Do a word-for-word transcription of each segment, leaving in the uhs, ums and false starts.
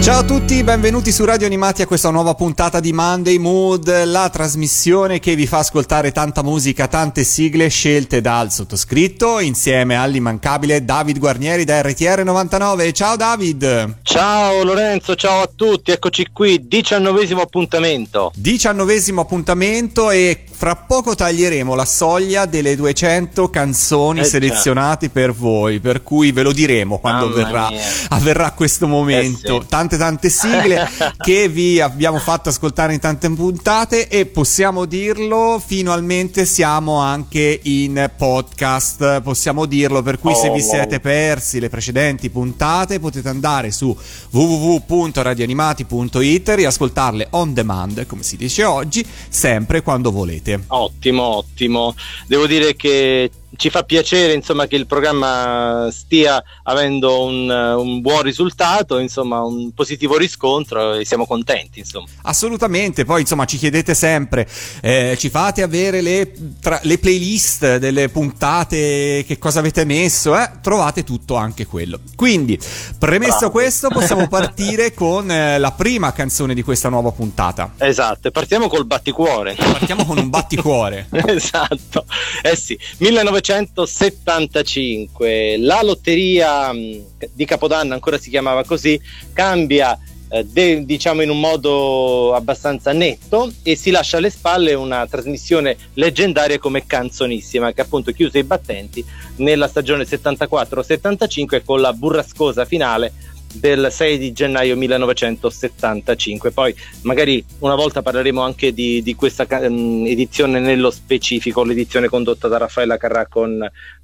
Ciao a tutti, benvenuti su Radio Animati a questa nuova puntata di Monday Mood, la trasmissione che vi fa ascoltare tanta musica, tante sigle scelte dal sottoscritto insieme all'immancabile David Guarnieri da R T R novantanove. Ciao David! Ciao Lorenzo, ciao a tutti, eccoci qui, diciannovesimo appuntamento. Diciannovesimo appuntamento e fra poco taglieremo la soglia delle duecento canzoni eh selezionate per voi, per cui ve lo diremo quando verrà, avverrà questo momento. Eh sì. Tante tante sigle che vi abbiamo fatto ascoltare in tante puntate e possiamo dirlo, finalmente siamo anche in podcast, possiamo dirlo, per cui oh, se vi wow. siete persi le precedenti puntate potete andare su w w w punto radio animati punto i t e riascoltarle on demand, come si dice oggi, sempre quando volete. Ottimo, ottimo. Devo dire che ci fa piacere, insomma, che il programma stia avendo un, un buon risultato, insomma, un positivo riscontro e siamo contenti, insomma. Assolutamente, poi insomma ci chiedete sempre, eh, ci fate avere le, tra, le playlist delle puntate, che cosa avete messo, eh? Trovate tutto anche quello. Quindi, premesso Bravo. questo, possiamo partire con eh, la prima canzone di questa nuova puntata. Esatto, partiamo col batticuore. Partiamo con un batticuore. Esatto, eh sì, millenovecentosettantacinque, La lotteria di Capodanno, ancora si chiamava così, cambia eh, de, diciamo in un modo abbastanza netto e si lascia alle spalle una trasmissione leggendaria come Canzonissima, che appunto chiuse i battenti nella stagione settantaquattro settantacinque con la burrascosa finale del sei di gennaio millenovecentosettantacinque. Poi magari una volta parleremo anche di, di questa um, edizione nello specifico, l'edizione condotta da Raffaella Carrà con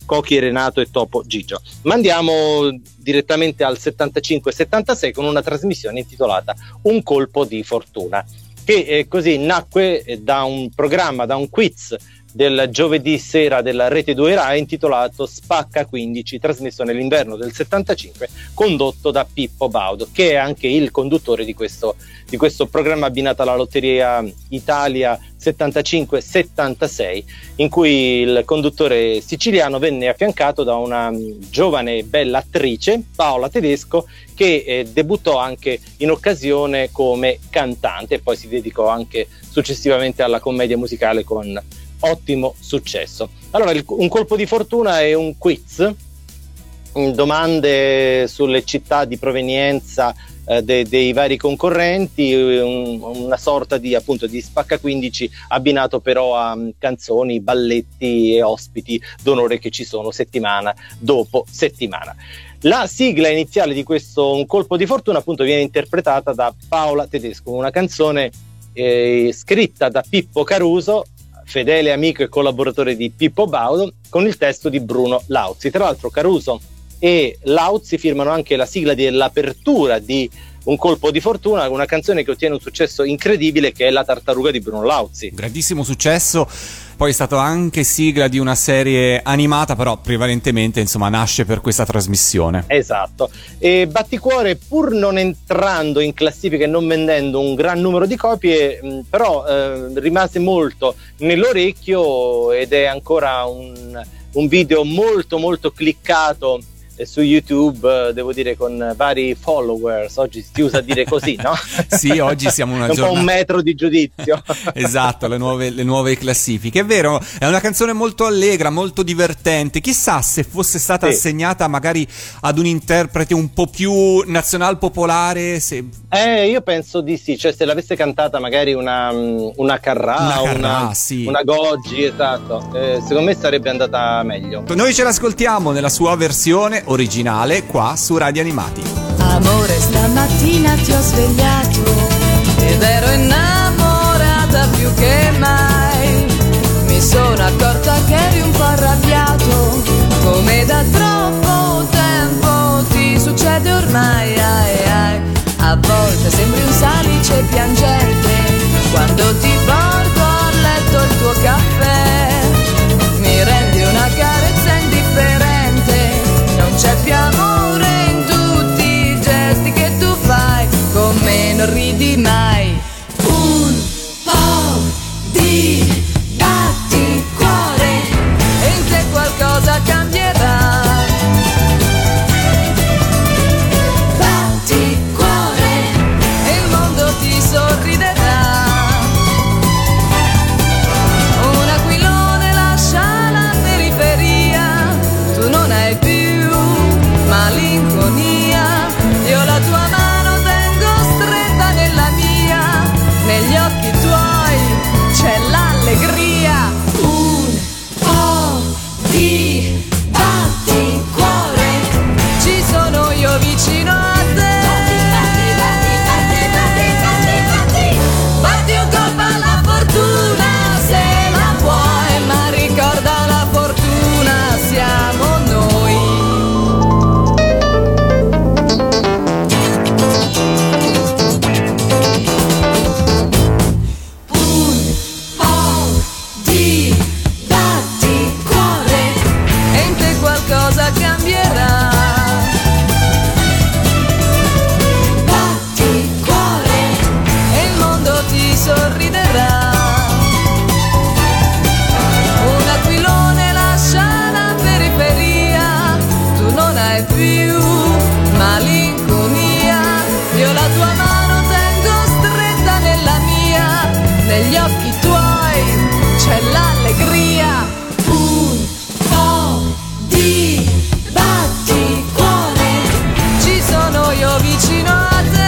Cochi e Renato e Topo Gigio. Ma andiamo direttamente al settantacinque settantasei con una trasmissione intitolata Un colpo di fortuna, che eh, così nacque da un programma, da un quiz del giovedì sera della Rete due Rai intitolato Spacca quindici, trasmesso nell'inverno del settantacinque, condotto da Pippo Baudo, che è anche il conduttore di questo, di questo programma abbinato alla Lotteria Italia settantacinque settantasei, in cui il conduttore siciliano venne affiancato da una giovane e bella attrice, Paola Tedesco, che eh, debuttò anche in occasione come cantante e poi si dedicò anche successivamente alla commedia musicale con ottimo successo. Allora, il, un colpo di fortuna è un quiz, domande sulle città di provenienza eh, de, dei vari concorrenti, un, una sorta di appunto di Spacca quindici abbinato però a um, canzoni, balletti e ospiti d'onore che ci sono settimana dopo settimana. La sigla iniziale di questo Un colpo di fortuna appunto viene interpretata da Paola Tedesco, una canzone eh, scritta da Pippo Caruso, fedele amico e collaboratore di Pippo Baudo, con il testo di Bruno Lauzi. Tra l'altro Caruso e Lauzi firmano anche la sigla dell'apertura di Un colpo di fortuna, una canzone che ottiene un successo incredibile, che è La Tartaruga di Bruno Lauzi. Grandissimo successo, poi è stato anche sigla di una serie animata, però prevalentemente insomma nasce per questa trasmissione. Esatto, e batticuore, pur non entrando in classifica e non vendendo un gran numero di copie, mh, però eh, rimase molto nell'orecchio ed è ancora un, un video molto molto cliccato su YouTube, devo dire, con vari followers. Oggi si usa dire così, no? Sì, oggi siamo una giornata... un po' un metro di giudizio. Esatto, le nuove, le nuove classifiche. È vero, è una canzone molto allegra, molto divertente. Chissà se fosse stata sì. assegnata magari ad un interprete un po' più nazional popolare. Se... Eh, io penso di sì, cioè se l'avesse cantata magari una, una Carrà, una, Carrà, una, sì. una Goggi, esatto. Eh, secondo me sarebbe andata meglio. Noi ce l'ascoltiamo nella sua versione originale qua su Radio Animati. Amore, stamattina ti ho svegliato ed ero innamorata più che mai. Mi sono accorta che eri un po' arrabbiato, come da troppo tempo ti succede ormai. Ai, ai. A volte sembri un salice piangente quando ti porto a letto il tuo caffè. Mi rendi una carezza indifferente, non c'è più amore in tutti i gesti che tu fai, con me non ridi mai. Un po' di negli occhi tuoi c'è l'allegria. Un po' di batti cuore, ci sono io vicino a te. Batti, batti, batti, batti, batti, batti, batti, batti un colpo alla fortuna se la vuoi, ma ricorda la fortuna siamo noi. Un po' di batti cuore e in te qualcosa cambierà. Sorriderà, un aquilone lascia la periferia, tu non hai più malinconia, io la tua mano tengo stretta nella mia, negli occhi tuoi c'è l'allegria. Un po' di batticuore, ci sono io vicino a te.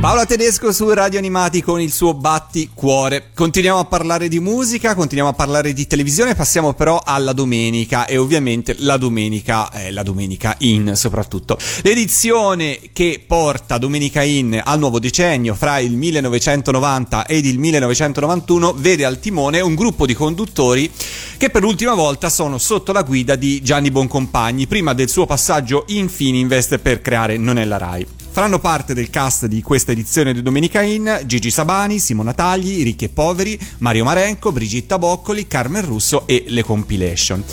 Paola Tedesco su Radio Animati con il suo Batti Cuore. Continuiamo a parlare di musica, continuiamo a parlare di televisione, passiamo però alla domenica e ovviamente la domenica eh, la Domenica In soprattutto. L'edizione che porta Domenica In al nuovo decennio fra il millenovecentonovanta ed il millenovecentonovantuno vede al timone un gruppo di conduttori che per l'ultima volta sono sotto la guida di Gianni Boncompagni prima del suo passaggio in Fininvest per creare Non è la Rai. Faranno parte del cast di questa edizione di Domenica In Gigi Sabani, Simona Tagli, Ricchi e Poveri, Mario Marenco, Brigitta Boccoli, Carmen Russo e le compilation.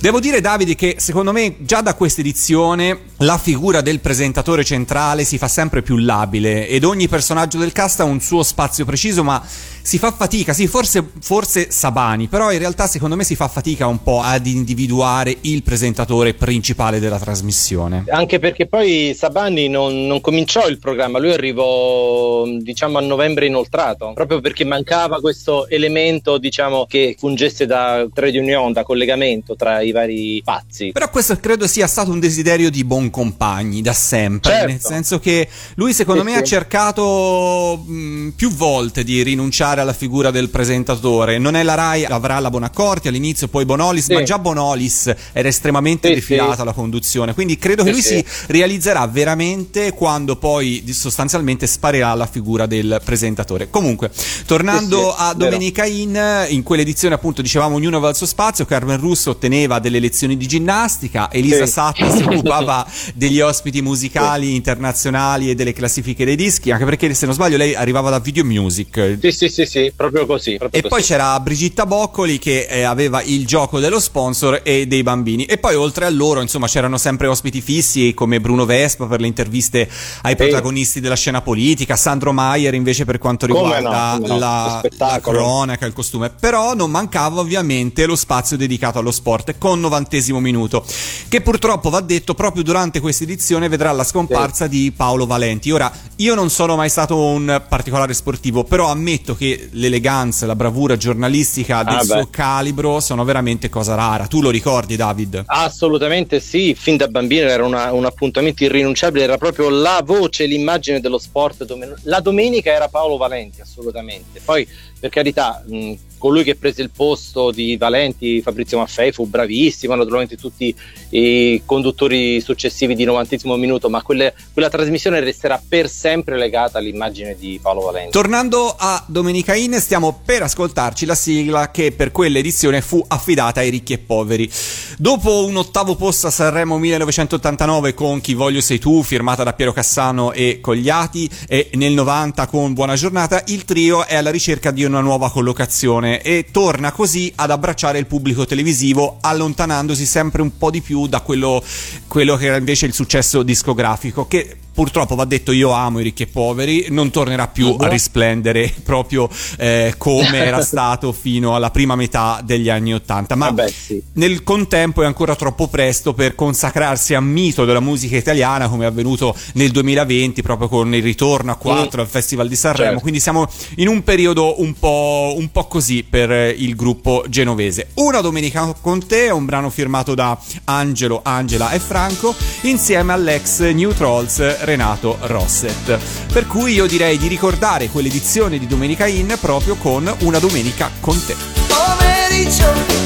Devo dire, Davide, che secondo me già da questa edizione la figura del presentatore centrale si fa sempre più labile ed ogni personaggio del cast ha un suo spazio preciso, ma si fa fatica, sì, forse, forse Sabani, però in realtà secondo me si fa fatica un po' ad individuare il presentatore principale della trasmissione. Anche perché poi Sabani non, non cominciò il programma, lui arrivò diciamo a novembre inoltrato, proprio perché mancava questo elemento diciamo che fungesse da trade union, da collegamento tra i vari pazzi. Però questo credo sia stato un desiderio di Boncompagni da sempre, certo. Nel senso che lui secondo sì, me sì. ha cercato mh, più volte di rinunciare alla figura del presentatore. Non è la Rai, avrà la Bonaccorti all'inizio, poi Bonolis, sì. ma già Bonolis era estremamente sì, defilata sì. la conduzione, quindi credo sì, che lui sì. si realizzerà veramente quando quando poi sostanzialmente sparirà la figura del presentatore. Comunque, tornando sì, sì, a Domenica vero. In, in quell'edizione appunto dicevamo ognuno aveva il suo spazio, Carmen Russo otteneva delle lezioni di ginnastica, Elisa sì. Satta si occupava degli ospiti musicali sì. internazionali e delle classifiche dei dischi, anche perché se non sbaglio lei arrivava da Video Music. Sì, sì, sì, sì proprio così. Proprio e così. Poi c'era Brigitta Boccoli che eh, aveva il gioco dello sponsor e dei bambini. E poi oltre a loro, insomma, c'erano sempre ospiti fissi come Bruno Vespa per le interviste ai protagonisti della scena politica, Sandro Maier invece per quanto riguarda no, no, la, la cronaca, il costume. Però non mancava ovviamente lo spazio dedicato allo sport con Novantesimo minuto, che purtroppo va detto proprio durante questa edizione vedrà la scomparsa sì. di Paolo Valenti. Ora io non sono mai stato un particolare sportivo, però ammetto che l'eleganza, la bravura giornalistica del ah, suo calibro sono veramente cosa rara. Tu lo ricordi, David? Assolutamente sì, fin da bambino era una, un appuntamento irrinunciabile, era proprio la la voce, l'immagine dello sport domen- la domenica era Paolo Valenti, assolutamente. Poi per carità mh, colui che prese il posto di Valenti, Fabrizio Maffei, fu bravissimo, naturalmente tutti i conduttori successivi di Novantesimo minuto, ma quelle, quella trasmissione resterà per sempre legata all'immagine di Paolo Valenti. Tornando a Domenica In, stiamo per ascoltarci la sigla che per quell'edizione fu affidata ai Ricchi e Poveri. Dopo un ottavo posto a Sanremo millenovecentottantanove con Chi voglio sei tu, firmata da Piero Cassano e Cogliati, e nel novanta con Buona giornata, il trio è alla ricerca di una nuova collocazione e torna così ad abbracciare il pubblico televisivo, allontanandosi sempre un po' di più da quello, quello che era invece il successo discografico, che purtroppo va detto, io amo i Ricchi e Poveri, non tornerà più uh-huh. a risplendere proprio eh, come era stato fino alla prima metà degli anni ottanta, ma Vabbè, sì. nel contempo è ancora troppo presto per consacrarsi a mito della musica italiana, come è avvenuto nel duemilaventi proprio con il ritorno a quattro mm. al Festival di Sanremo, certo. quindi siamo in un periodo un po', un po' così per il gruppo genovese. Una Domenica con te è un brano firmato da Angelo, Angela e Franco insieme all'ex New Trolls Renato Rosset, per cui io direi di ricordare quell'edizione di Domenica In proprio con Una Domenica con te. Pomeriggio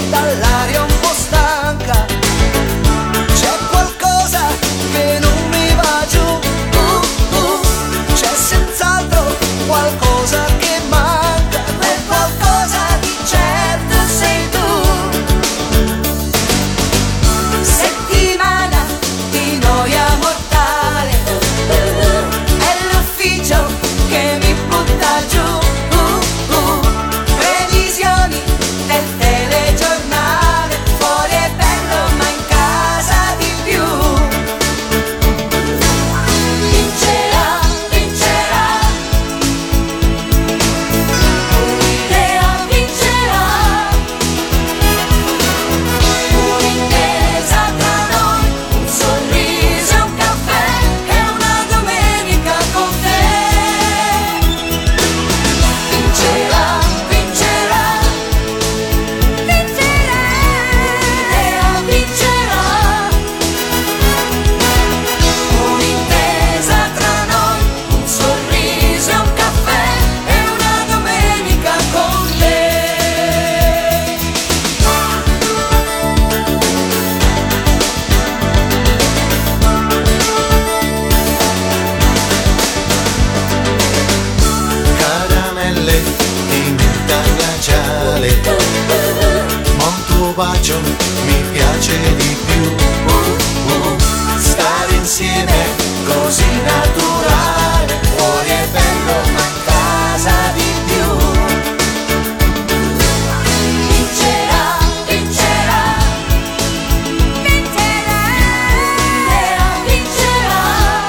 dall'aria un po' stanca, c'è qualcosa che non mi va giù, uh, uh, c'è senz'altro qualcosa che manca, per qualcosa di certo sei tu, settimana di noia mortale, è l'ufficio che mi butta giù. Bacio mi piace di più, uh, uh, stare insieme così naturale, fuori è bello ma in casa di più. Vincerà, vincerà, vincerà, vincerà, vincerà,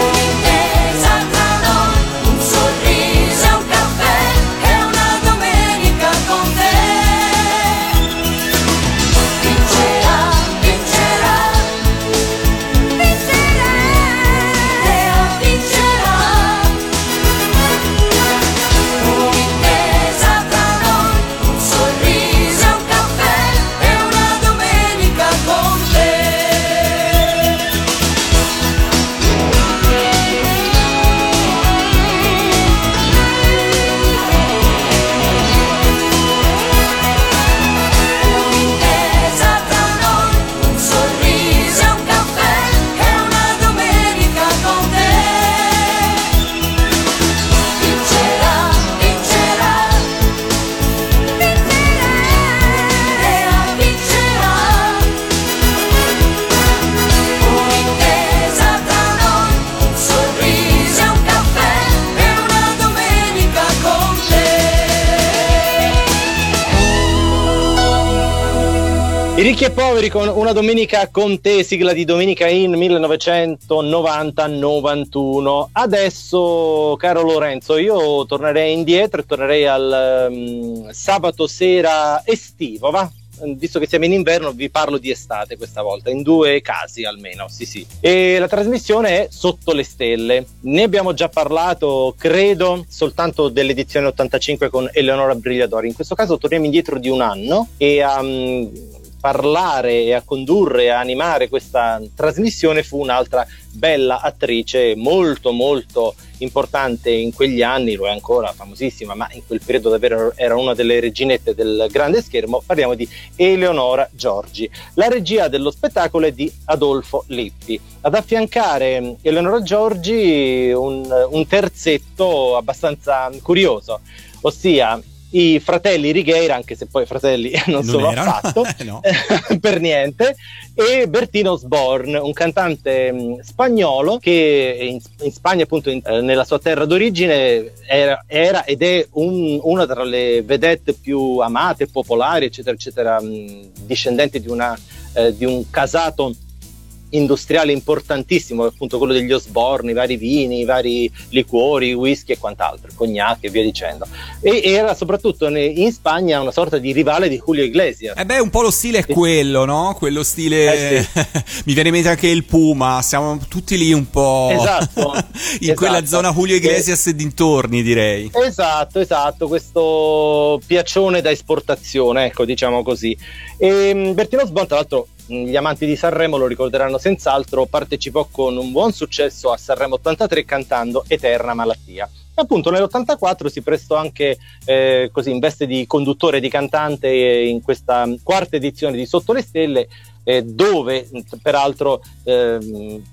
un'intesa tra noi, un sorriso, un caffè e una domenica con te. Ricchi e Poveri con Una Domenica con te, sigla di Domenica In millenovecentonovanta novantuno. Adesso, caro Lorenzo, io tornerei indietro e tornerei al um, sabato sera estivo, va? Visto che siamo in inverno, vi parlo di estate questa volta, in due casi almeno, sì sì. E la trasmissione è Sotto le Stelle. Ne abbiamo già parlato, credo, soltanto dell'edizione ottantacinque con Eleonora Brigliadori. In questo caso torniamo indietro di un anno e a um, parlare e a condurre, a animare questa trasmissione fu un'altra bella attrice molto molto importante in quegli anni, lo è ancora, famosissima, ma in quel periodo davvero era una delle reginette del grande schermo. Parliamo di Eleonora Giorgi. La regia dello spettacolo è di Adolfo Lippi. Ad affiancare Eleonora Giorgi un, un terzetto abbastanza curioso, ossia i fratelli Righeira, anche se poi fratelli non, non sono erano. affatto no. per niente, e Bertín Osborne, un cantante mh, spagnolo che in, in Spagna, appunto, in, eh, nella sua terra d'origine era, era ed è un, una tra le vedette più amate, popolari, eccetera eccetera, mh, discendente di una eh, di un casato industriale importantissimo, appunto quello degli Osborne, i vari vini, i vari liquori, whisky e quant'altro, cognac e via dicendo, e era soprattutto ne, in Spagna una sorta di rivale di Julio Iglesias. Eh beh, un po' lo stile è quello, no? Quello stile, eh sì. Mi viene in mente anche il Puma, siamo tutti lì un po', esatto, in esatto. quella zona Julio Iglesias e, e dintorni, direi. Esatto, esatto, questo piaccione da esportazione, ecco, diciamo così. E Bertín Osborne, tra l'altro, gli amanti di Sanremo lo ricorderanno senz'altro, partecipò con un buon successo a Sanremo ottantatré cantando Eterna Malattia. Appunto nell'ottantaquattro si prestò anche eh, così in veste di conduttore, di cantante, in questa quarta edizione di Sotto le Stelle, eh, dove peraltro eh,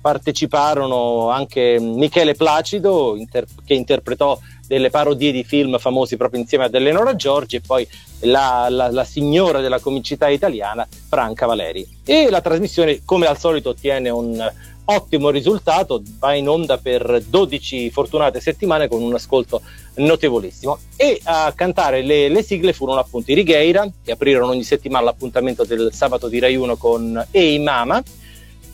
parteciparono anche Michele Placido inter- che interpretò delle parodie di film famosi proprio insieme ad Eleonora Giorgi, e poi la, la, la signora della comicità italiana Franca Valeri. E la trasmissione, come al solito, ottiene un ottimo risultato, va in onda per dodici fortunate settimane con un ascolto notevolissimo, e a cantare le, le sigle furono appunto i Righeira, che aprirono ogni settimana l'appuntamento del sabato di Rai uno con Ehi Mama,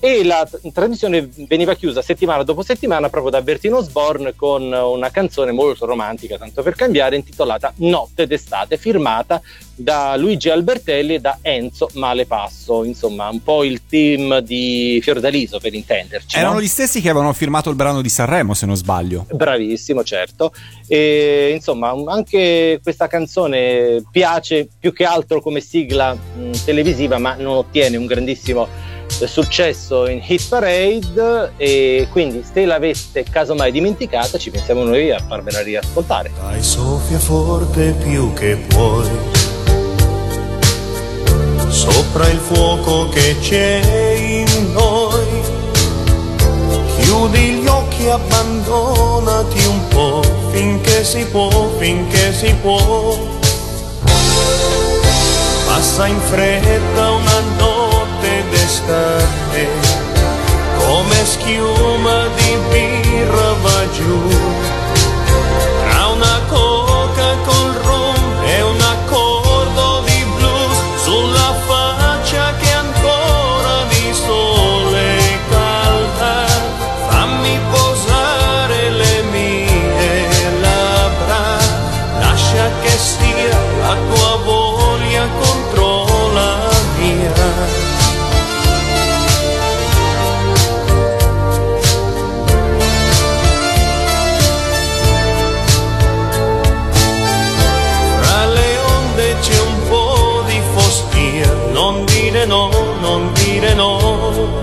e la trasmissione veniva chiusa settimana dopo settimana proprio da Bertín Osborne con una canzone molto romantica, tanto per cambiare, intitolata Notte d'estate, firmata da Luigi Albertelli e da Enzo Malepasso, insomma un po' il team di Fiordaliso, per intenderci. Erano, no? Gli stessi che avevano firmato il brano di Sanremo, se non sbaglio. Bravissimo, certo. E insomma anche questa canzone piace più che altro come sigla mh, televisiva, ma non ottiene un grandissimo successo in Hit Parade, e quindi se l'aveste casomai dimenticata ci pensiamo noi a farvela riascoltare. Dai, soffia forte più che puoi sopra il fuoco che c'è in noi, chiudi gli occhi e abbandonati un po' finché si può, finché si può, passa in fretta una notte d'estate, come schiuma di birra va giù, tra una coca col rum e un accordo di blues, sulla faccia che ancora di sole calda, fammi posare le mie labbra, lascia che sia la tua voglia contro la mia. No, non dire no,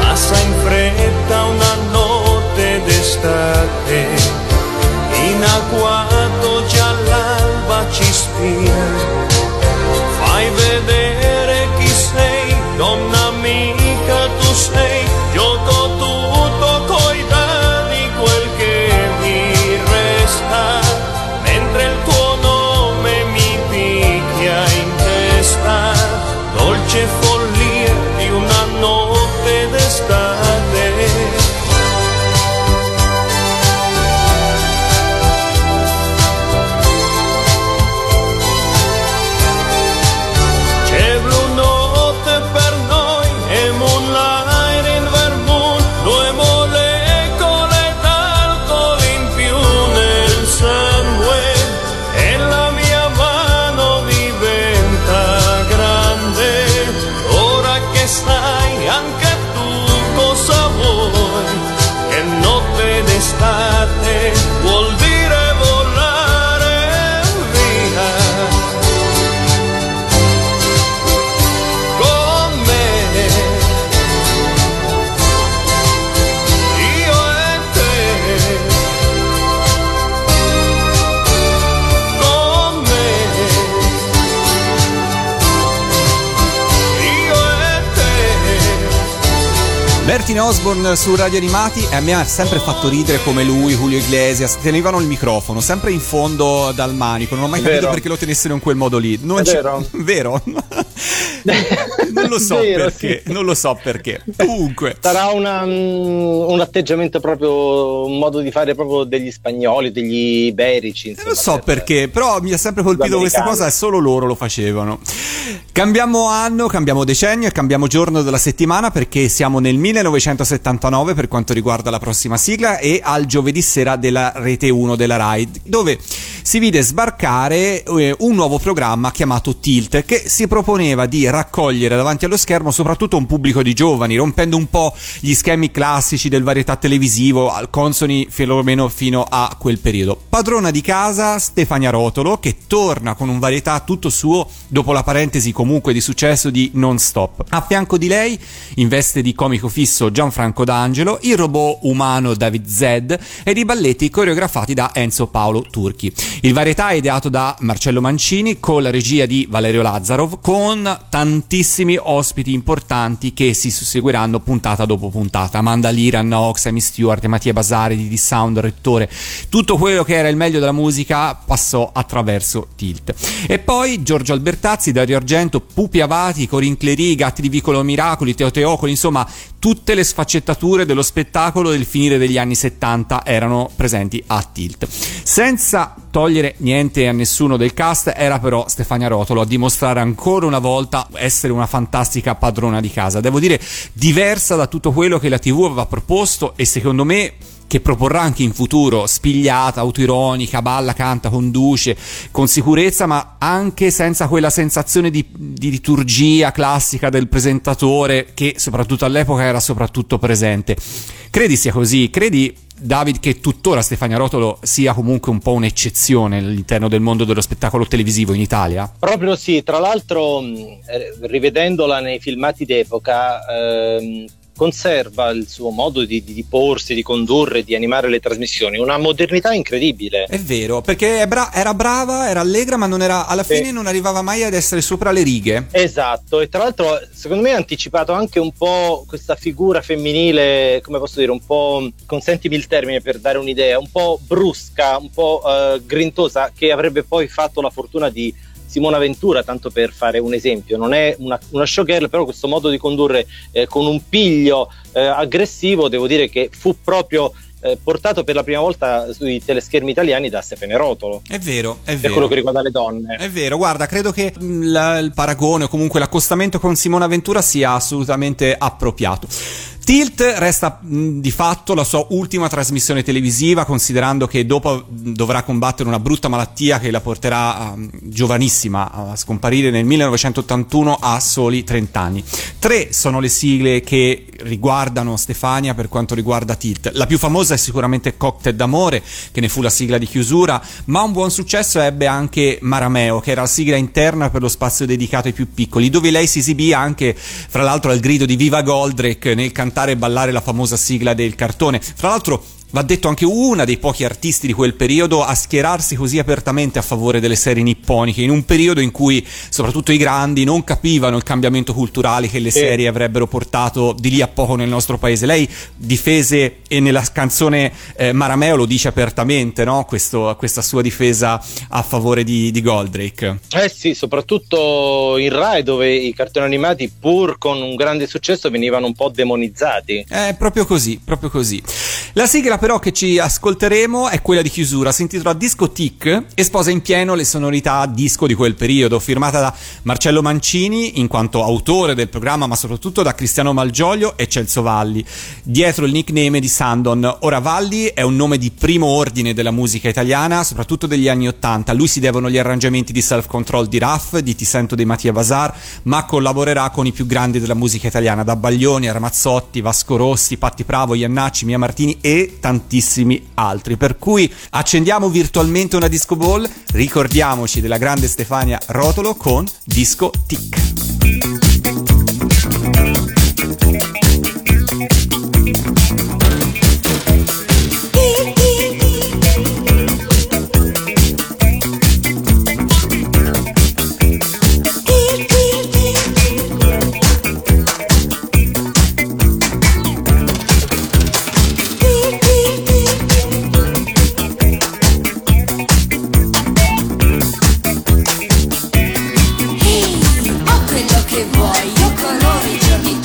passa in fretta una notte d'estate, in agguato già l'alba ci spia, fai vedere chi sei, donna amica tu sei, gioco tutto coi dadi quel che mi resta, mentre il tuo nome mi picchia in dolce follia di una notte d'estate. C'è blu notte per noi e moonlight in vermouth, due molecole d'alcol in più nel sangue, e la mia mano diventa ora che sai anche tu cosa vuoi, che notte d'estate vuol dire volare via con me, io e te, con me, io e te. Bertín Osborne su Radio Animati, e a me ha sempre fatto ridere come lui, Julio Iglesias, tenevano il microfono sempre in fondo dal manico, non ho mai capito vero. perché lo tenessero in quel modo lì. Non ci... vero? vero? non lo so vero, perché, sì. non lo so perché. Comunque sarà una, um, un atteggiamento proprio, un modo di fare proprio degli spagnoli, degli iberici, insomma. Non so per... perché, però mi ha sempre colpito questa cosa, e solo loro lo facevano. Cambiamo anno, cambiamo decennio e cambiamo giorno della settimana, perché siamo nel millenovecentosettantanove per quanto riguarda la prossima sigla, e al giovedì sera della Rete uno della Rai, dove si vide sbarcare eh, un nuovo programma chiamato Tilt, che si proponeva di raccogliere davanti allo schermo soprattutto un pubblico di giovani, rompendo un po' gli schemi classici del varietà televisivo, al consoni perlomeno fino a quel periodo. Padrona di casa Stefania Rotolo, che torna con un varietà tutto suo dopo la parentesi comunque di successo di Non Stop. A fianco di lei, in veste di comico fisso, Gianfranco D'Angelo, il robot umano David Zed ed i balletti coreografati da Enzo Paolo Turchi. Il varietà è ideato da Marcello Mancini con la regia di Valerio Lazzarov, con tantissimi ospiti importanti che si susseguiranno puntata dopo puntata: Amanda Lira, Anna Ox, Amy Stewart, Mattia Basari, Didi Sound, Rettore. Tutto quello che era il meglio della musica passò attraverso Tilt. E poi Giorgio Albertazzi, Dario Argento, Pupi Avati, Corin Clery, Gatti di Vicolo Miracoli, Teo Teocoli, insomma tutte le sfaccettature dello spettacolo del finire degli anni settanta erano presenti a Tilt. Senza togliere niente a nessuno del cast, era però Stefania Rotolo a dimostrare ancora una volta essere una fantastica padrona di casa, devo dire diversa da tutto quello che la tivù aveva proposto, e secondo me che proporrà anche in futuro, spigliata, autoironica, balla, canta, conduce con sicurezza, ma anche senza quella sensazione di, di liturgia classica del presentatore che soprattutto all'epoca era soprattutto presente. Credi sia così? Credi, David, che tuttora Stefania Rotolo sia comunque un po' un'eccezione all'interno del mondo dello spettacolo televisivo in Italia? Proprio sì, tra l'altro rivedendola nei filmati d'epoca ehm, conserva il suo modo di, di porsi, di condurre, di animare le trasmissioni, una modernità incredibile. È vero, perché è bra- era brava, era allegra, ma non era, alla fine eh. non arrivava mai ad essere sopra le righe. Esatto, e tra l'altro secondo me ha anticipato anche un po' questa figura femminile, come posso dire, un po', consentimi il termine per dare un'idea, un po' brusca, un po' eh, grintosa, che avrebbe poi fatto la fortuna di Simona Ventura, tanto per fare un esempio. Non è una, una showgirl, però questo modo di condurre eh, con un piglio eh, aggressivo, devo dire che fu proprio eh, portato per la prima volta sui teleschermi italiani da Stefania Rotolo. È vero, è vero. Per quello che riguarda le donne. È vero, guarda, credo che la, il paragone o comunque l'accostamento con Simona Ventura sia assolutamente appropriato. Tilt resta mh, di fatto la sua ultima trasmissione televisiva, considerando che dopo dovrà combattere una brutta malattia che la porterà um, giovanissima a scomparire nel millenovecentottantuno a soli trenta anni. Tre sono le sigle che riguardano Stefania per quanto riguarda Tilt. La più famosa è sicuramente Cocktail d'amore, che ne fu la sigla di chiusura, ma un buon successo ebbe anche Marameo, che era la sigla interna per lo spazio dedicato ai più piccoli, dove lei si esibì anche, fra l'altro, al grido di Viva Goldrake nel cantante e ballare la famosa sigla del cartone. Fra l'altro va detto anche una dei pochi artisti di quel periodo a schierarsi così apertamente a favore delle serie nipponiche, in un periodo in cui soprattutto i grandi non capivano il cambiamento culturale che le serie avrebbero portato di lì a poco nel nostro paese. Lei difese, e nella canzone eh, Marameo lo dice apertamente, no? Questo, questa sua difesa a favore di, di Goldrake. Eh sì, soprattutto in Rai, dove i cartoni animati, pur con un grande successo, venivano un po' demonizzati. Eh, proprio così, proprio così. La sigla però che ci ascolteremo è quella di chiusura, si intitola Discotique e sposa in pieno le sonorità disco di quel periodo, firmata da Marcello Mancini in quanto autore del programma, ma soprattutto da Cristiano Malgioglio e Celso Valli, dietro il nickname di Sandon. Ora, Valli è un nome di primo ordine della musica italiana, soprattutto degli anni Ottanta. Lui si devono gli arrangiamenti di Self Control di Raff, di Ti sento dei Mattia Bazar, ma collaborerà con i più grandi della musica italiana, da Baglioni a Ramazzotti, Vasco Rossi, Patti Pravo, Iannacci, Mia Martini e tantissimi altri. Per cui accendiamo virtualmente una disco ball, ricordiamoci della grande Stefania Rotolo con Disco Tic. Che vuoi, io colori, giochi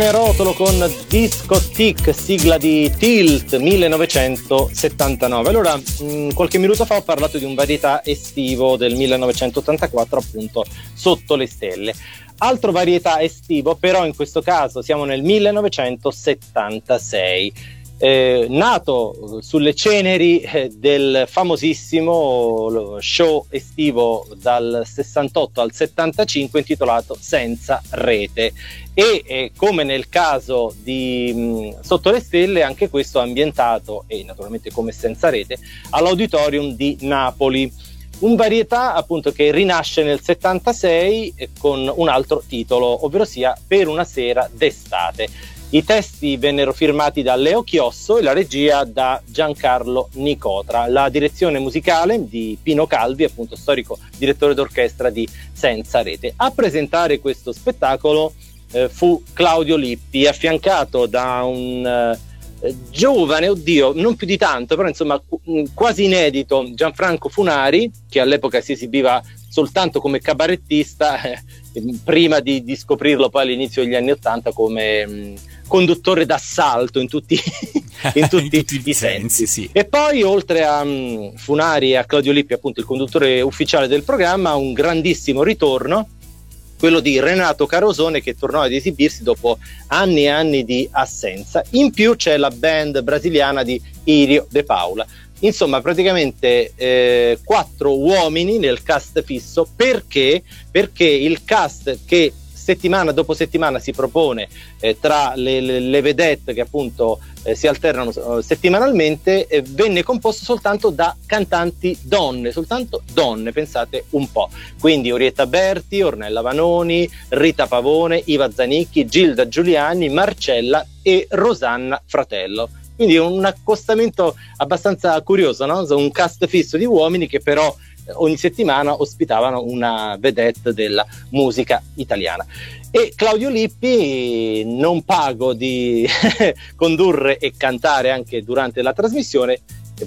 Stefania Rotolo con Discotic, sigla di Tilt millenovecentosettantanove. Allora, mh, qualche minuto fa ho parlato di un varietà estivo del millenovecentottantaquattro, appunto Sotto le Stelle. Altro varietà estivo, però in questo caso siamo nel millenovecentosettantasei, eh, nato sulle ceneri del famosissimo show estivo dal sessantotto al settantacinque intitolato Senza Rete. E eh, come nel caso di mh, Sotto le Stelle, anche questo è ambientato, e naturalmente come Senza Rete, all'Auditorium di Napoli. Un varietà appunto che rinasce nel settantasei con un altro titolo, ovvero sia Per una sera d'estate. I testi vennero firmati da Leo Chiosso e la regia da Giancarlo Nicotra. La direzione musicale di Pino Calvi, appunto storico direttore d'orchestra di Senza Rete. A presentare questo spettacolo eh, fu Claudio Lippi, affiancato da un... Eh, giovane, oddio, non più di tanto, però insomma quasi inedito, Gianfranco Funari, che all'epoca si esibiva soltanto come cabarettista eh, prima di, di scoprirlo poi all'inizio degli anni ottanta come mh, conduttore d'assalto in tutti, in tutti, in tutti i sensi, sì. E poi oltre a mh, Funari e a Claudio Lippi, appunto il conduttore ufficiale del programma, un grandissimo ritorno, quello di Renato Carosone, che tornò ad esibirsi dopo anni e anni di assenza. In più c'è la band brasiliana di Irio De Paula. Insomma, praticamente eh, quattro uomini nel cast fisso. Perché? Perché il cast che settimana dopo settimana si propone eh, tra le, le, le vedette che appunto eh, si alternano eh, settimanalmente eh, venne composto soltanto da cantanti donne, soltanto donne, pensate un po'. Quindi Orietta Berti, Ornella Vanoni, Rita Pavone, Iva Zanicchi, Gilda Giuliani, Marcella e Rosanna Fratello. Quindi un accostamento abbastanza curioso, no? Un cast fisso di uomini che però ogni settimana ospitavano una vedette della musica italiana. E Claudio Lippi, non pago di condurre e cantare anche durante la trasmissione,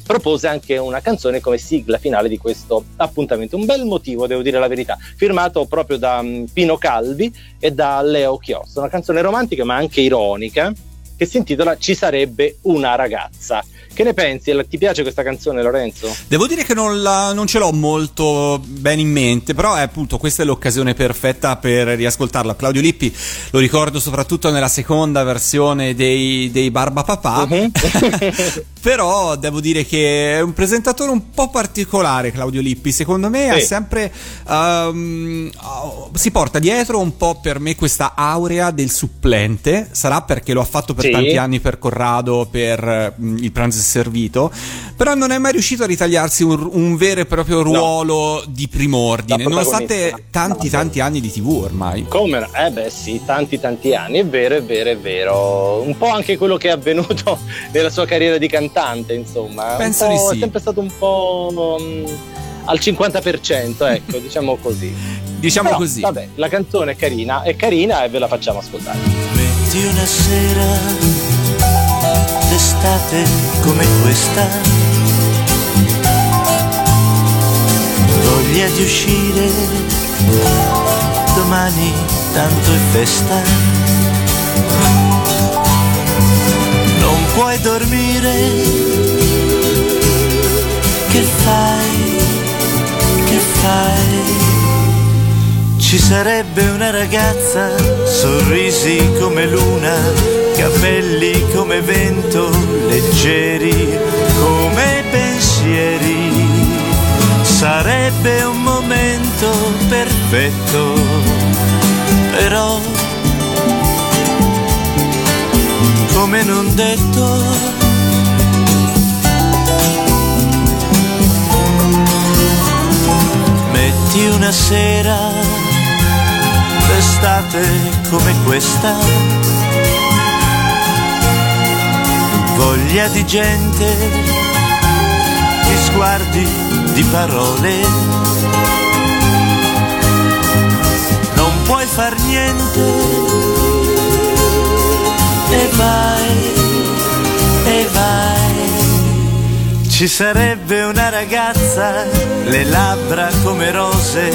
propose anche una canzone come sigla finale di questo appuntamento. Un bel motivo, devo dire la verità, firmato proprio da Pino Calvi e da Leo Chiosso. Una canzone romantica ma anche ironica, che si intitola Ci sarebbe una ragazza. Che ne pensi? Ti piace questa canzone, Lorenzo? Devo dire che non, la, non ce l'ho molto bene in mente, però è appunto questa è l'occasione perfetta per riascoltarla. Claudio Lippi lo ricordo soprattutto nella seconda versione dei, dei Barbapapà, uh-huh. Però devo dire che è un presentatore un po' particolare, Claudio Lippi, secondo me sì. Ha sempre um, si porta dietro un po' per me questa aurea del supplente, sarà perché lo ha fatto per sì. tanti anni per Corrado, per mh, il pranzo servito, però non è mai riuscito a ritagliarsi un, un vero e proprio ruolo no. di prim'ordine, nonostante tanti no, tanti no. anni di tivù ormai. Come? Eh beh sì, tanti tanti anni, è vero, è vero, è vero. Un po' anche quello che è avvenuto nella sua carriera di cantante, insomma. Penso di sì. È sempre stato un po' al cinquanta per cento, ecco, diciamo così. Diciamo però, così. Vabbè, la canzone è carina, è carina e ve la facciamo ascoltare. Metti una sera d'estate come questa, voglia di uscire, domani tanto è festa, non puoi dormire, che fai, che fai, ci sarebbe una ragazza, sorrisi come luna, capelli come vento, leggeri come pensieri, sarebbe un momento perfetto, però come non detto, metti una sera d'estate come questa, voglia di gente, di sguardi, di parole, non puoi far niente, e vai, e vai, ci Ci sarebbe una ragazza, le labbra come rose,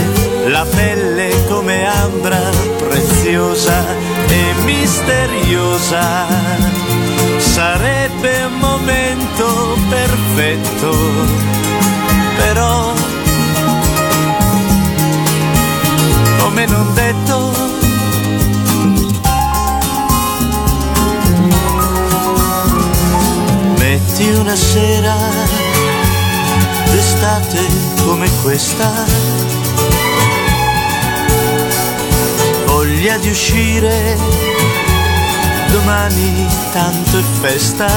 la pelle come ambra, preziosa e misteriosa. Sarebbe un momento perfetto, però come non detto. Metti una sera d'estate come questa, voglia di uscire, domani tanto è festa.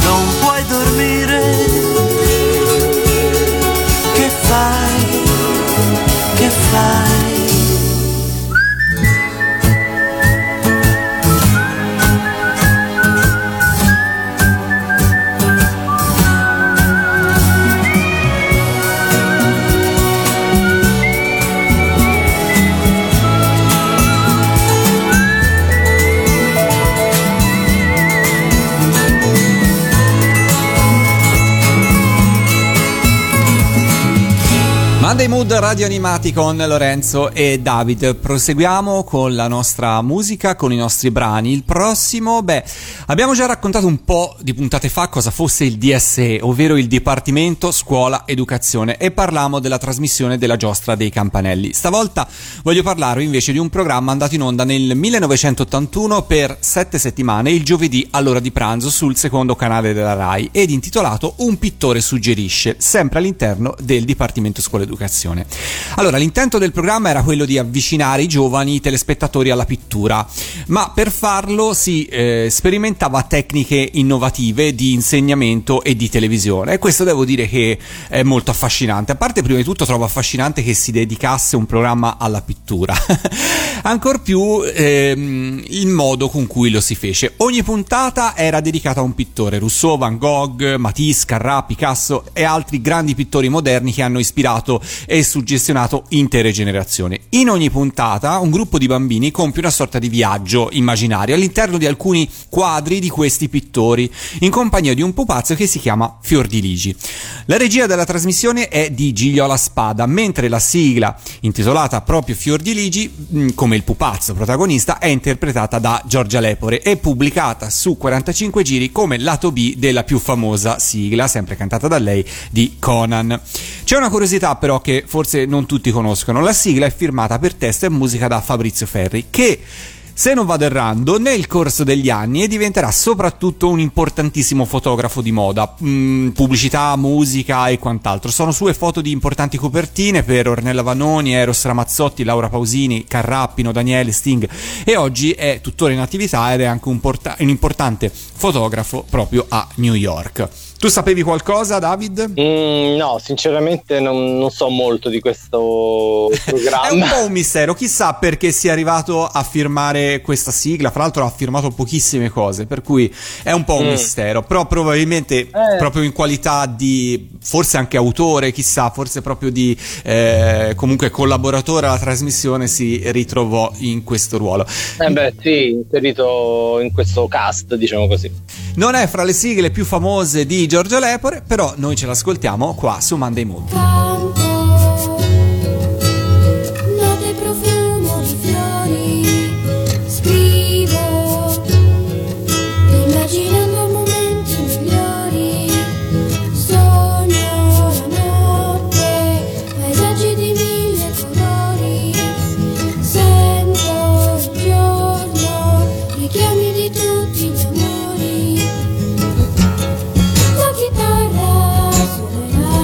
Non puoi dormire, che fai, che fai? Monday Mood, Radio Animati con Lorenzo e David. Proseguiamo con la nostra musica, con i nostri brani. Il prossimo, beh, abbiamo già raccontato un po' di puntate fa cosa fosse il D S E, ovvero il Dipartimento Scuola Educazione, e parlammo della trasmissione della Giostra dei Campanelli. Stavolta voglio parlarvi invece di un programma andato in onda nel millenovecentottantuno per sette settimane, il giovedì all'ora di pranzo sul secondo canale della Rai, ed intitolato Un pittore suggerisce, sempre all'interno del Dipartimento Scuola Educazione. Allora, l'intento del programma era quello di avvicinare i giovani telespettatori alla pittura, ma per farlo si eh, sperimentava tecniche innovative di insegnamento e di televisione, e questo devo dire che è molto affascinante. A parte, prima di tutto trovo affascinante che si dedicasse un programma alla pittura ancor più ehm, il modo con cui lo si fece. Ogni puntata era dedicata a un pittore: Rousseau, Van Gogh, Matisse, Carrà, Picasso e altri grandi pittori moderni che hanno ispirato e suggestionato intere generazioni. In ogni puntata un gruppo di bambini compie una sorta di viaggio immaginario all'interno di alcuni quadri di questi pittori, in compagnia di un pupazzo che si chiama Fiordiligi. La regia della trasmissione è di Gigliola Spada, mentre la sigla, intitolata proprio Fiordiligi, come il pupazzo protagonista, è interpretata da Giorgia Lepore e pubblicata su quarantacinque giri come lato B della più famosa sigla, sempre cantata da lei, di Conan. C'è una curiosità però che forse non tutti conoscono: la sigla è firmata per testo e musica da Fabrizio Ferri, che, se non vado errando, nel corso degli anni diventerà soprattutto un importantissimo fotografo di moda, mh, pubblicità, musica e quant'altro. Sono sue foto di importanti copertine per Ornella Vanoni, Eros Ramazzotti, Laura Pausini, Carrappino, Daniele, Sting, e oggi è tuttora in attività ed è anche un, porta- un importante fotografo proprio a New York. Tu sapevi qualcosa, David? Mm, no, sinceramente non, non so molto di questo programma. È un po' un mistero, chissà perché sia arrivato a firmare questa sigla. Fra l'altro ha firmato pochissime cose, per cui è un po' un mm. mistero. Però probabilmente eh. proprio in qualità di, forse anche autore, chissà, forse proprio di eh, comunque collaboratore alla trasmissione, si ritrovò in questo ruolo. Eh beh sì, inserito in questo cast, diciamo così. Non è fra le sigle più famose di Giorgio Lepore, però noi ce l'ascoltiamo qua su Monday Mood. Canto, noto il profumo di fiori, scrivo, immaginando momenti migliori, sogno la notte, paesaggi di mille colori, sento il giorno, richiami di tutti gli amori. Guitarra suonerà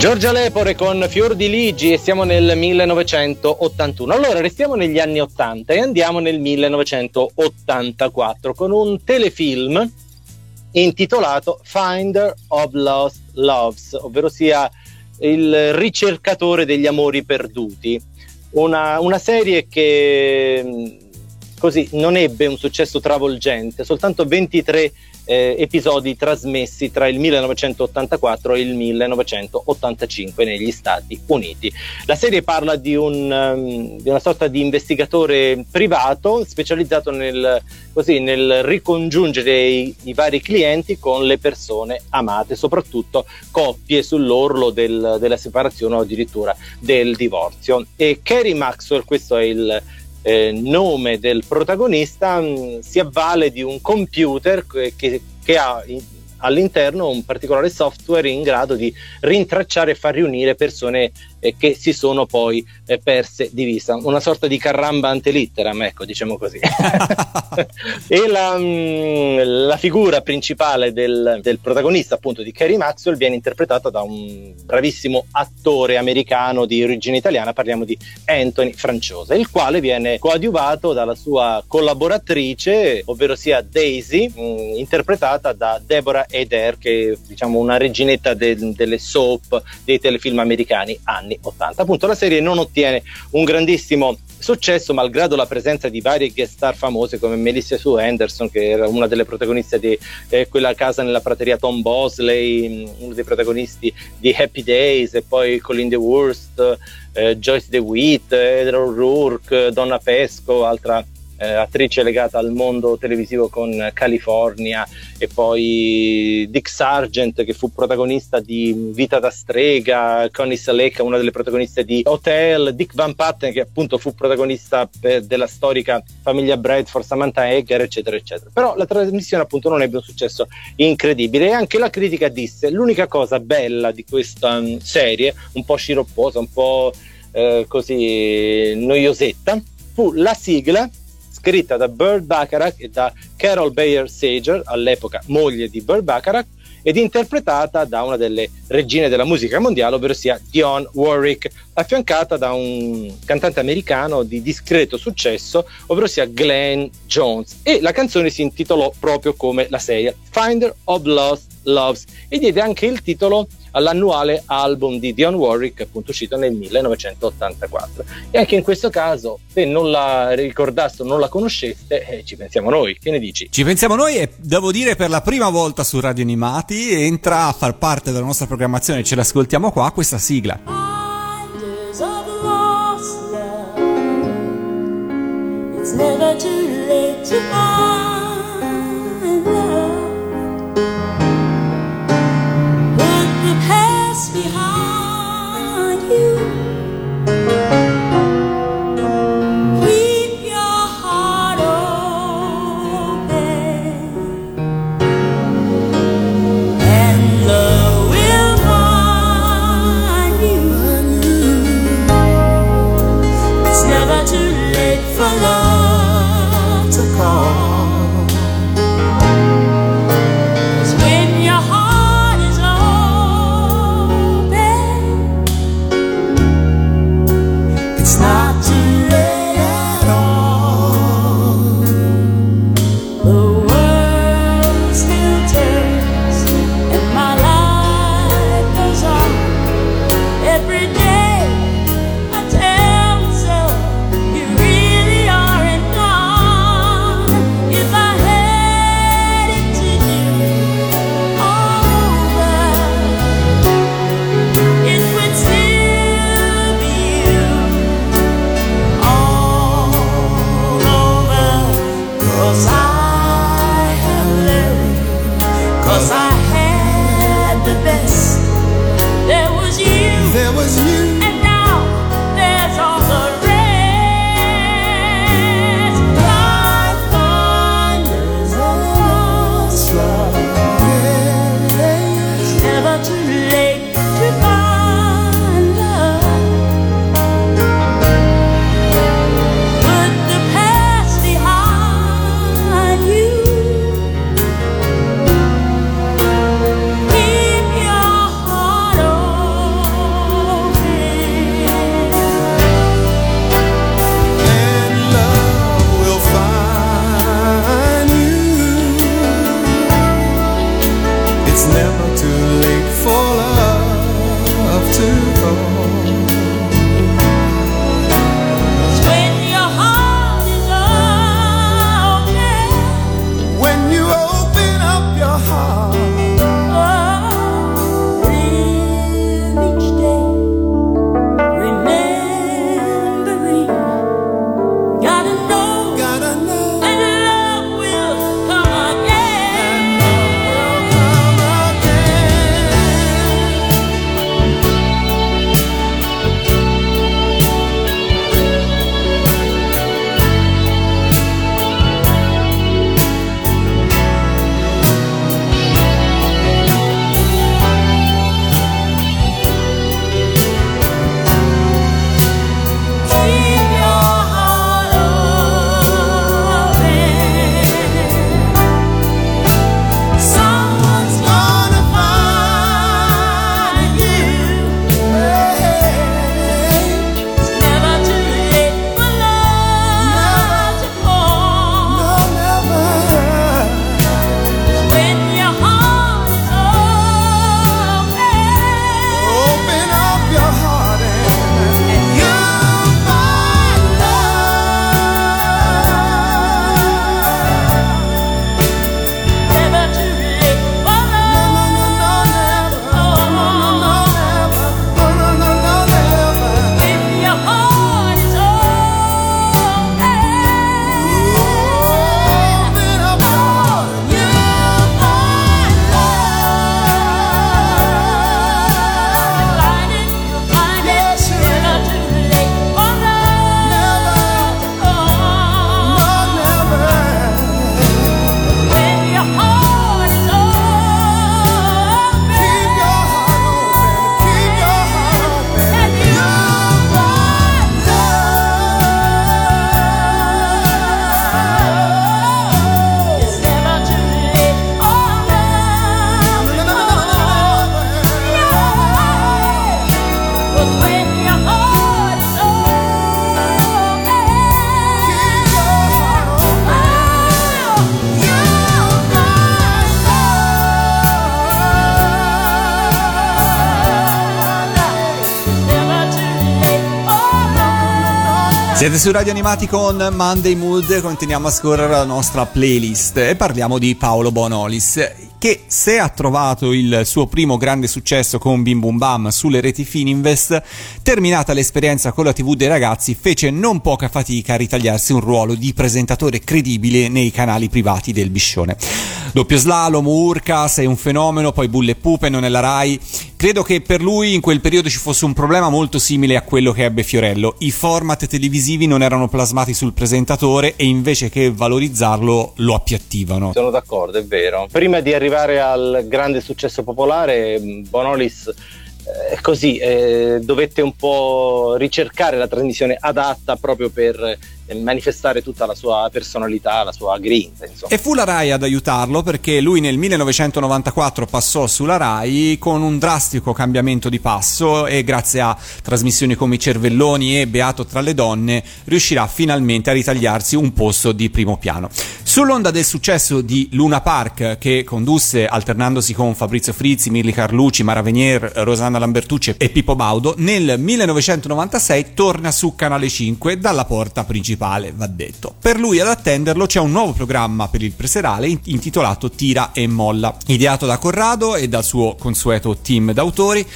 Giorgia Lepore con Fior di Ligi e siamo nel millenovecentottantuno. Allora restiamo negli anni ottanta e andiamo nel millenovecentottantaquattro con un telefilm intitolato Finder of Lost Loves, ovvero sia il ricercatore degli amori perduti, una, una serie che così non ebbe un successo travolgente, soltanto ventitré Eh, episodi trasmessi tra il millenovecentottantaquattro e il millenovecentottantacinque negli Stati Uniti. La serie parla di, un, um, di una sorta di investigatore privato specializzato nel, così, nel ricongiungere i, i vari clienti con le persone amate, soprattutto coppie sull'orlo del, della separazione o addirittura del divorzio. E Carey Maxwell, questo è il Eh, nome del protagonista, mh, si avvale di un computer che, che, che ha in, all'interno un particolare software in grado di rintracciare e far riunire persone eh, che si sono poi eh, perse di vista, una sorta di carramba ante litteram, ecco, diciamo così. E la, mh, la figura principale del, del protagonista, appunto, di Carey Maxwell, viene interpretata da un bravissimo attore americano di origine italiana, parliamo di Anthony Franciosa, il quale viene coadiuvato dalla sua collaboratrice, ovvero sia Daisy, mh, interpretata da Deborah Eder, che è, diciamo, una reginetta de- delle soap, dei telefilm americani anni ottanta. Appunto, la serie non ottiene un grandissimo successo malgrado la presenza di varie guest star famose come Melissa Sue Anderson, che era una delle protagoniste di eh, quella casa nella prateria Tom Bosley, uno dei protagonisti di Happy Days, e poi Colin DeWurst, eh, Joyce DeWitt, Edra O'Rourke, Donna Pesco, altra Eh, attrice legata al mondo televisivo con California, e poi Dick Sargent, che fu protagonista di Vita da strega, Connie Saleca, una delle protagoniste di Hotel, Dick Van Patten, che appunto fu protagonista per, della storica Famiglia Bradford, Samantha Egger, eccetera eccetera. Però la trasmissione, appunto, non ebbe un successo incredibile, e anche la critica disse: l'unica cosa bella di questa um, serie, un po' sciropposa, un po' eh, così noiosetta, fu la sigla scritta da Burt Bacharach e da Carol Bayer Sager, all'epoca moglie di Burt Bacharach, ed interpretata da una delle regine della musica mondiale, ovvero sia Dionne Warwick, affiancata da un cantante americano di discreto successo, ovvero sia Glenn Jones. E la canzone si intitolò proprio come la serie, Finder of Lost Loves, e diede anche il titolo all'annuale album di Dionne Warwick, appunto uscito nel millenovecentottantaquattro. E anche in questo caso, se non la ricordaste o non la conosceste, eh, ci pensiamo noi, che ne dici? Ci pensiamo noi, e devo dire per la prima volta su Radio Animati entra a far parte della nostra programmazione, ce l'ascoltiamo qua, questa sigla. It's never too late to find love. Put the past behind you. Keep your heart open, and love will find you. It's never too late for love. Oh Siete su Radio Animati con Monday Mood, continuiamo a scorrere la nostra playlist e parliamo di Paolo Bonolis, che se ha trovato il suo primo grande successo con Bim Bum Bam sulle reti Fininvest, terminata l'esperienza con la tivù dei ragazzi fece non poca fatica a ritagliarsi un ruolo di presentatore credibile nei canali privati del Biscione. Doppio slalom, Urca, Sei un fenomeno, poi Bulle e Pupe, Non è la Rai. Credo che per lui in quel periodo ci fosse un problema molto simile a quello che ebbe Fiorello: i format televisivi non erano plasmati sul presentatore e invece che valorizzarlo lo appiattivano. Sono d'accordo, è vero. Prima di arrivare arrivare al grande successo popolare, Bonolis eh, così eh, dovette un po' ricercare la trasmissione adatta proprio per manifestare tutta la sua personalità, la sua grinta, insomma. E fu la Rai ad aiutarlo, perché lui nel millenovecentonovantaquattro passò sulla Rai con un drastico cambiamento di passo e grazie a trasmissioni come Cervelloni e Beato tra le donne riuscirà finalmente a ritagliarsi un posto di primo piano. Sull'onda del successo di Luna Park, che condusse alternandosi con Fabrizio Frizzi, Mirli Carlucci, Mara Venier, Rosanna Lambertucci e Pippo Baudo, nel millenovecentonovantasei torna su Canale cinque dalla porta principale. Va detto. Per lui ad attenderlo c'è un nuovo programma per il preserale intitolato Tira e Molla, ideato da Corrado e dal suo consueto team d'autori.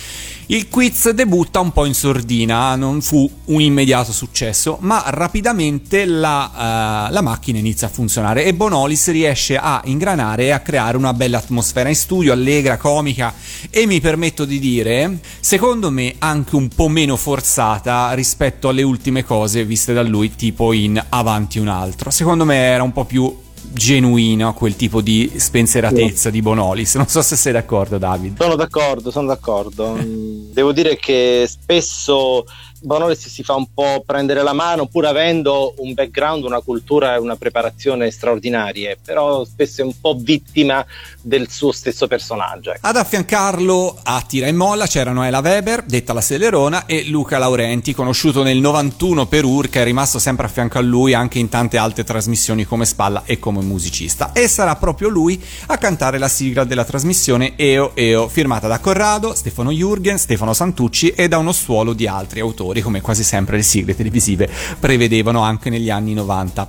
Il quiz debutta un po' in sordina, non fu un immediato successo, ma rapidamente la, uh, la macchina inizia a funzionare e Bonolis riesce a ingranare e a creare una bella atmosfera in studio, allegra, comica e, mi permetto di dire, secondo me anche un po' meno forzata rispetto alle ultime cose viste da lui, tipo in Avanti un altro. Secondo me era un po' più genuino quel tipo di spensieratezza di Bonolis, non so se sei d'accordo, David. Sono d'accordo, sono d'accordo. Devo dire che spesso Bonolis si fa un po' prendere la mano, pur avendo un background, una cultura e una preparazione straordinarie, però spesso è un po' vittima del suo stesso personaggio. Ecco. Ad affiancarlo a Tira e Molla c'erano Ela Weber, detta la Sellerona, e Luca Laurenti, conosciuto nel novantuno per Urca, è rimasto sempre a fianco a lui anche in tante altre trasmissioni come spalla e come musicista, e sarà proprio lui a cantare la sigla della trasmissione Eo Eo, firmata da Corrado, Stefano Jürgen, Stefano Santucci e da uno stuolo di altri autori, come quasi sempre le sigle televisive prevedevano anche negli anni novanta.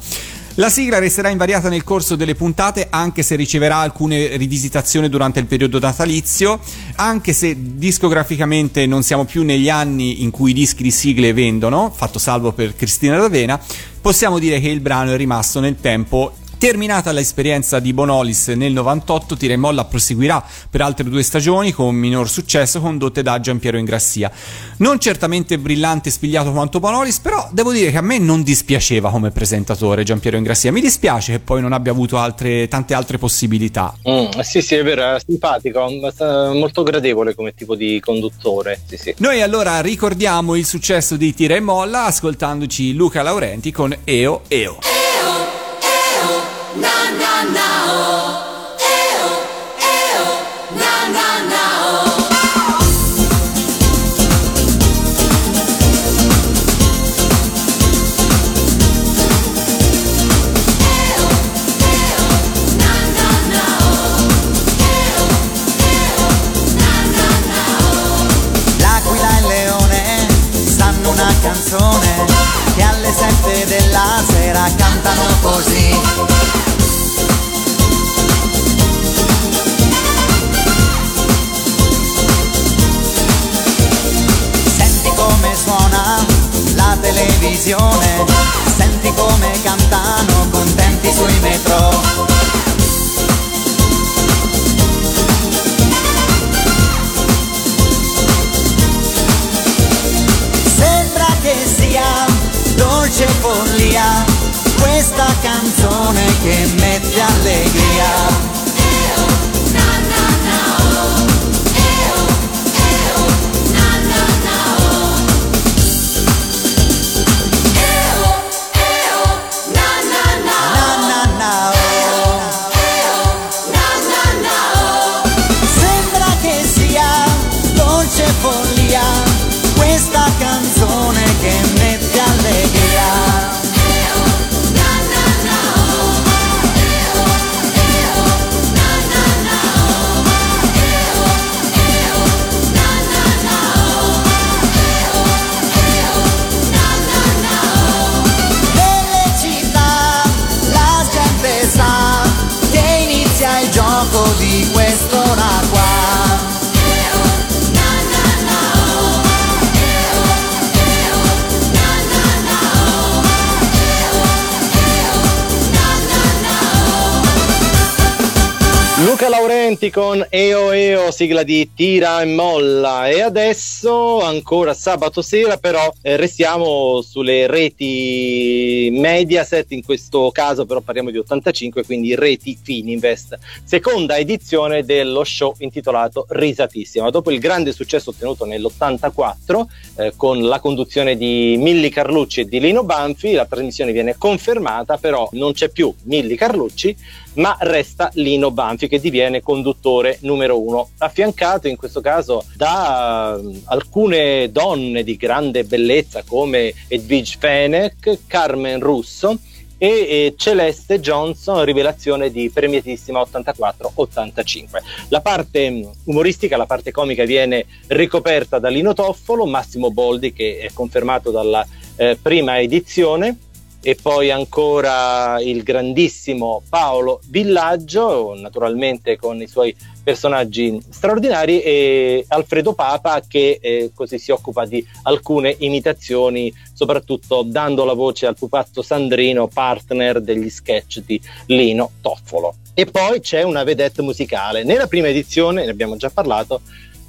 La sigla resterà invariata nel corso delle puntate, anche se riceverà alcune rivisitazioni durante il periodo natalizio, anche se discograficamente non siamo più negli anni in cui i dischi di sigle vendono, fatto salvo per Cristina D'Avena. Possiamo dire che il brano è rimasto nel tempo. Terminata l'esperienza di Bonolis nel novantotto, Tira e Molla proseguirà per altre due stagioni con minor successo, condotte da Giampiero Ingrassia. Non certamente brillante e spigliato quanto Bonolis, però devo dire che a me non dispiaceva come presentatore Giampiero Ingrassia. Mi dispiace che poi non abbia avuto altre, tante altre possibilità. Mm, sì, sì, è vero, è simpatico, molto gradevole come tipo di conduttore. Sì, sì. Noi allora ricordiamo il successo di Tira e Molla ascoltandoci Luca Laurenti con Eo Eo. Na na na oh. Senti come cantano contenti sui metro. Sembra che sia dolce follia questa canzone che mette allegria. Allegria. Luca Laurenti con Eo Eo, sigla di Tira e Molla. E adesso, ancora sabato sera, però eh, restiamo sulle reti Mediaset, in questo caso però parliamo di ottantacinque, quindi reti Fininvest, seconda edizione dello show intitolato Risatissima. Dopo il grande successo ottenuto nell'ottantaquattro eh, con la conduzione di Milli Carlucci e di Lino Banfi, la trasmissione viene confermata, però non c'è più Milli Carlucci, ma resta Lino Banfi, che diviene conduttore numero uno, affiancato in questo caso da uh, alcune donne di grande bellezza come Edwige Fenech, Carmen Russo e, e Celeste Johnson, rivelazione di premiatissima ottantaquattro ottantacinque. La parte umoristica, la parte comica viene ricoperta da Lino Toffolo, Massimo Boldi, che è confermato dalla eh, prima edizione, e poi ancora il grandissimo Paolo Villaggio, naturalmente con i suoi personaggi straordinari, e Alfredo Papa, che eh, così si occupa di alcune imitazioni, soprattutto dando la voce al pupazzo Sandrino, partner degli sketch di Lino Toffolo. E poi c'è una vedette musicale. Nella prima edizione, ne abbiamo già parlato,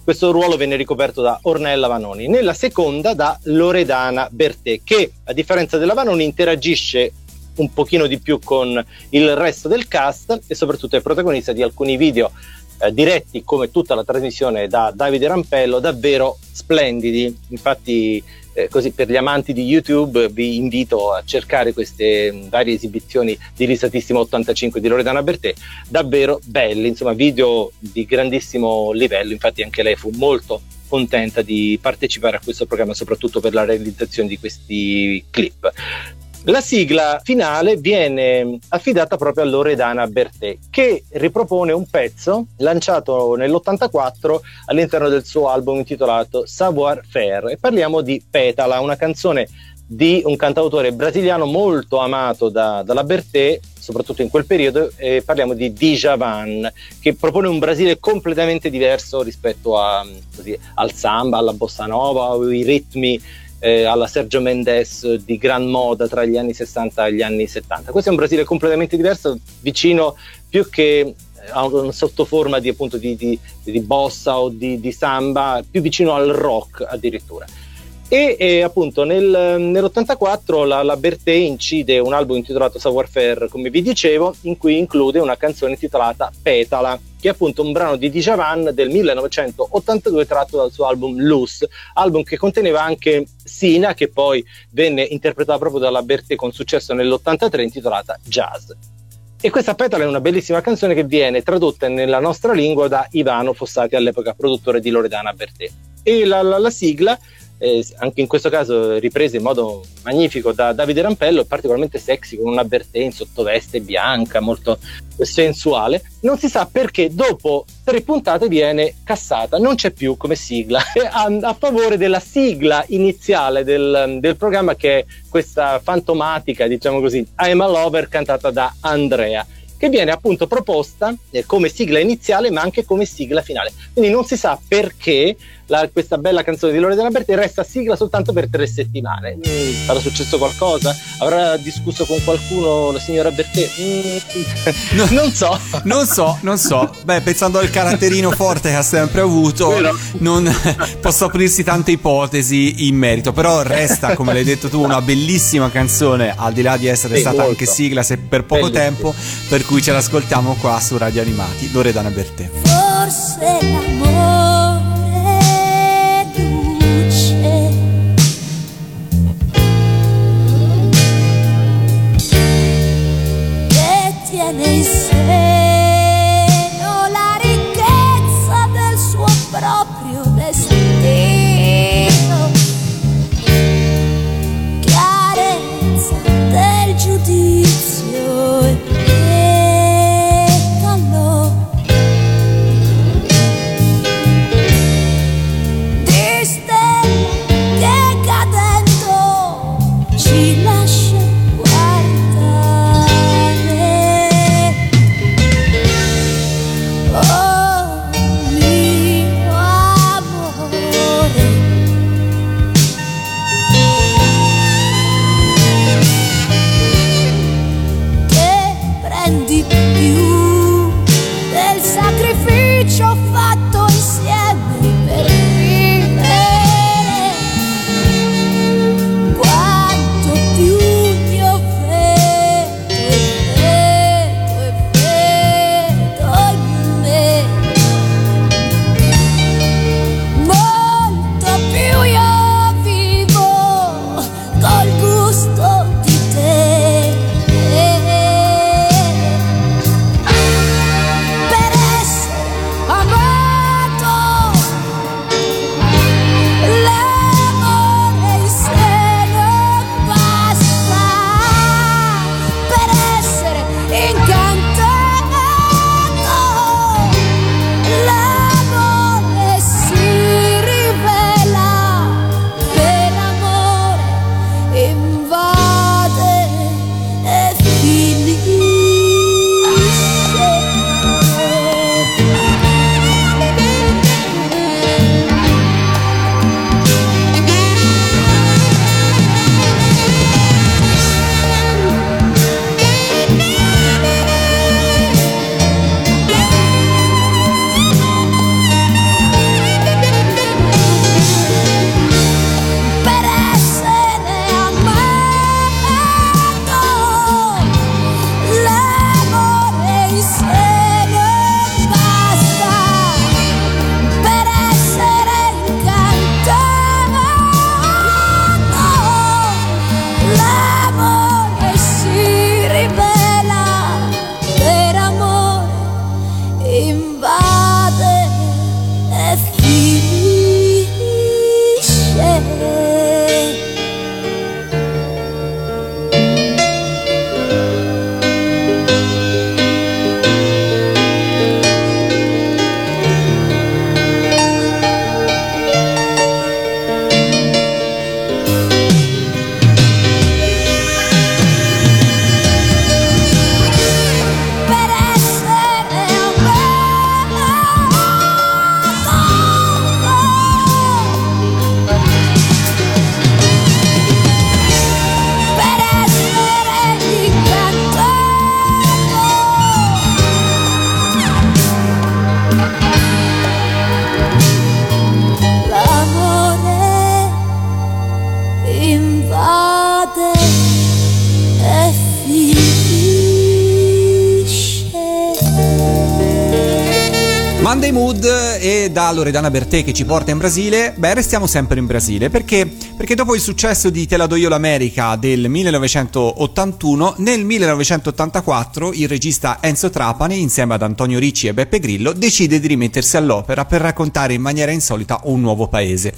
questo ruolo venne ricoperto da Ornella Vanoni, nella seconda da Loredana Bertè, che a differenza della Vanoni interagisce un pochino di più con il resto del cast e soprattutto è protagonista di alcuni video eh, diretti, come tutta la trasmissione, da Davide Rampello, davvero splendidi. Infatti eh, così per gli amanti di YouTube vi invito a cercare queste mh, varie esibizioni di Risatissimo ottantacinque di Loredana Bertè, davvero belli, insomma video di grandissimo livello. Infatti anche lei fu molto contenta di partecipare a questo programma, soprattutto per la realizzazione di questi clip. La sigla finale viene affidata proprio a Loredana Bertè, che ripropone un pezzo lanciato nell'ottantaquattro all'interno del suo album intitolato Savoir Faire, e parliamo di Petala, una canzone di un cantautore brasiliano molto amato da, dalla Bertè, soprattutto in quel periodo, e parliamo di Djavan, che propone un Brasile completamente diverso rispetto a, così, al samba, alla bossa nova, ai ritmi Eh, alla Sergio Mendes di gran moda tra gli anni sessanta e gli anni settanta. Questo è un Brasile completamente diverso, vicino più che a una sottoforma di, appunto, di, di, di bossa o di, di samba, più vicino al rock addirittura. E eh, appunto nel, nell'ottantaquattro la, la Bertè incide un album intitolato Savoir Faire, come vi dicevo, in cui include una canzone intitolata Petala, che è appunto un brano di Djavan del millenovecentottantadue tratto dal suo album Loose, album che conteneva anche Sina, che poi venne interpretata proprio dalla Bertè con successo nell'ottantatré, intitolata Jazz. E questa Petala è una bellissima canzone che viene tradotta nella nostra lingua da Ivano Fossati, all'epoca produttore di Loredana Bertè. E la, la, la sigla, Eh, anche in questo caso riprese in modo magnifico da Davide Rampello, particolarmente sexy, con una Bertè in sottoveste bianca, molto sensuale. Non si sa perché dopo tre puntate viene cassata, non c'è più come sigla, a, a favore della sigla iniziale del, del programma, che è questa fantomatica, diciamo così, I'm a Lover, cantata da Andrea, che viene appunto proposta eh, come sigla iniziale ma anche come sigla finale. Quindi non si sa perché la, questa bella canzone di Loredana Bertè resta sigla soltanto per tre settimane. Mm, sarà successo qualcosa? Avrà discusso con qualcuno la signora Bertè? Mm, no, non so. Non so, non so. Beh, pensando al caratterino forte che ha sempre avuto, non, posso aprirsi tante ipotesi in merito, però resta, come l'hai detto tu, una bellissima canzone, al di là di essere sì, stata molto. Anche sigla se per poco bellissima. Tempo, per cui ce l'ascoltiamo qua su Radio Animati, Loredana Bertè. Forse l'amore è luce, che tiene in seno la ricchezza del suo proprio destino, chiarezza del giudizio. Ci lascia guardare Monday Mood e da Loredana Bertè che ci porta in Brasile. Beh, restiamo sempre in Brasile perché perché dopo il successo di Te la do io l'America del millenovecentottantuno, nel millenovecentottantaquattro il regista Enzo Trapani insieme ad Antonio Ricci e Beppe Grillo decide di rimettersi all'opera per raccontare in maniera insolita un nuovo paese.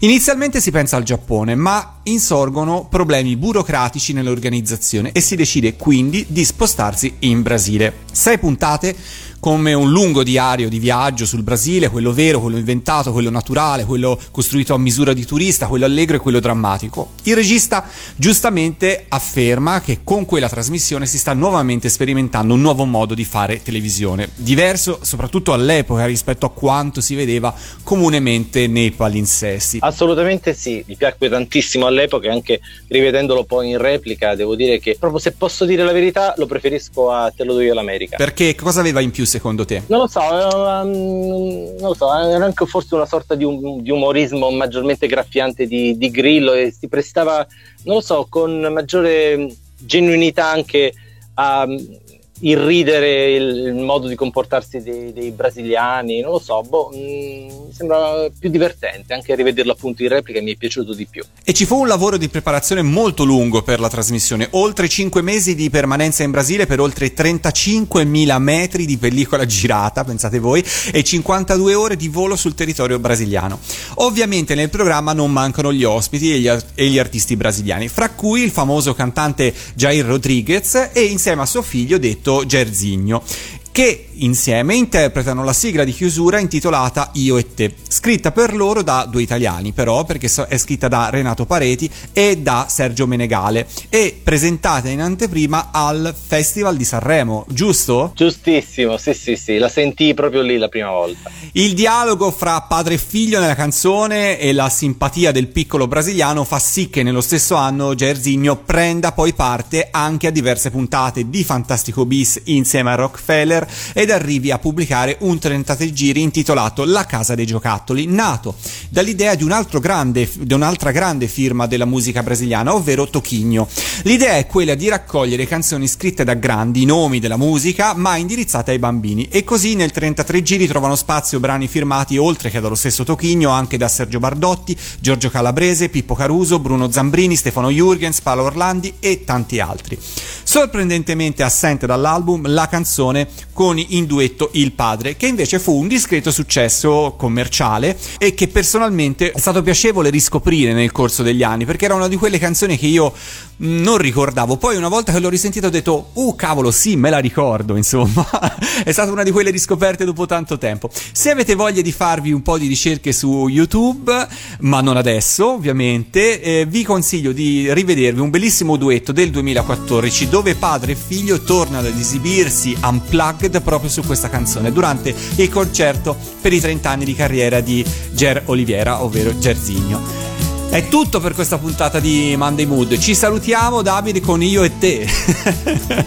Inizialmente si pensa al Giappone, ma insorgono problemi burocratici nell'organizzazione e si decide quindi di spostarsi in Brasile. Sei puntate come un lungo diario di viaggio sul Brasile, quello vero, quello inventato, quello naturale, quello costruito a misura di turista, quello allegro e quello drammatico. Il regista giustamente afferma che con quella trasmissione si sta nuovamente sperimentando un nuovo modo di fare televisione, diverso soprattutto all'epoca rispetto a quanto si vedeva comunemente nei palinsesti. Assolutamente sì, mi piacque tantissimo all'epoca, anche rivedendolo poi in replica devo dire che, proprio se posso dire la verità, lo preferisco a Te lo do io l'America. Perché cosa aveva in più secondo te? Non lo so, um, non lo so, era anche forse una sorta di, um, di umorismo maggiormente graffiante di, di Grillo, e si prestava, non lo so, con maggiore genuinità anche a um, irridere il, il modo di comportarsi dei, dei brasiliani, non lo so, boh, mh, mi sembra più divertente, anche rivederlo appunto in replica mi è piaciuto di più. E ci fu un lavoro di preparazione molto lungo per la trasmissione, oltre cinque mesi di permanenza in Brasile per oltre trentacinquemila metri di pellicola girata, pensate voi, e cinquantadue ore di volo sul territorio brasiliano. Ovviamente nel programma non mancano gli ospiti e gli, e gli artisti brasiliani, fra cui il famoso cantante Jair Rodriguez e insieme a suo figlio detto Gerzinho, che insieme interpretano la sigla di chiusura intitolata Io e te, scritta per loro da due italiani però, perché è scritta da Renato Pareti e da Sergio Menegale, e presentata in anteprima al Festival di Sanremo, giusto? Giustissimo, sì sì sì, la sentii proprio lì la prima volta. Il dialogo fra padre e figlio nella canzone e la simpatia del piccolo brasiliano fa sì che nello stesso anno Gerzinho prenda poi parte anche a diverse puntate di Fantastico Bis insieme a Rockefeller ed arrivi a pubblicare un trentatré giri intitolato La casa dei giocattoli, nato dall'idea di un altro grande, di un'altra grande firma della musica brasiliana, ovvero Toquinho. L'idea è quella di raccogliere canzoni scritte da grandi nomi della musica ma indirizzate ai bambini, e così nel trentatré giri trovano spazio brani firmati oltre che dallo stesso Toquinho anche da Sergio Bardotti, Giorgio Calabrese, Pippo Caruso, Bruno Zambrini, Stefano Jürgens, Paolo Orlandi e tanti altri. Sorprendentemente assente dall'album la canzone con in duetto Il padre, che invece fu un discreto successo commerciale e che personalmente è stato piacevole riscoprire nel corso degli anni, perché era una di quelle canzoni che io non ricordavo, poi una volta che l'ho risentita ho detto uh cavolo sì, me la ricordo, insomma. È stata una di quelle riscoperte dopo tanto tempo. Se avete voglia di farvi un po' di ricerche su YouTube, ma non adesso ovviamente, eh, vi consiglio di rivedervi un bellissimo duetto del duemilaquattordici dove padre e figlio tornano ad esibirsi unplugged proprio su questa canzone durante il concerto per i trent'anni di carriera di Ger Oliveira, ovvero Gerzinho. È tutto per questa puntata di Monday Mood. Ci salutiamo, Davide, con Io e te.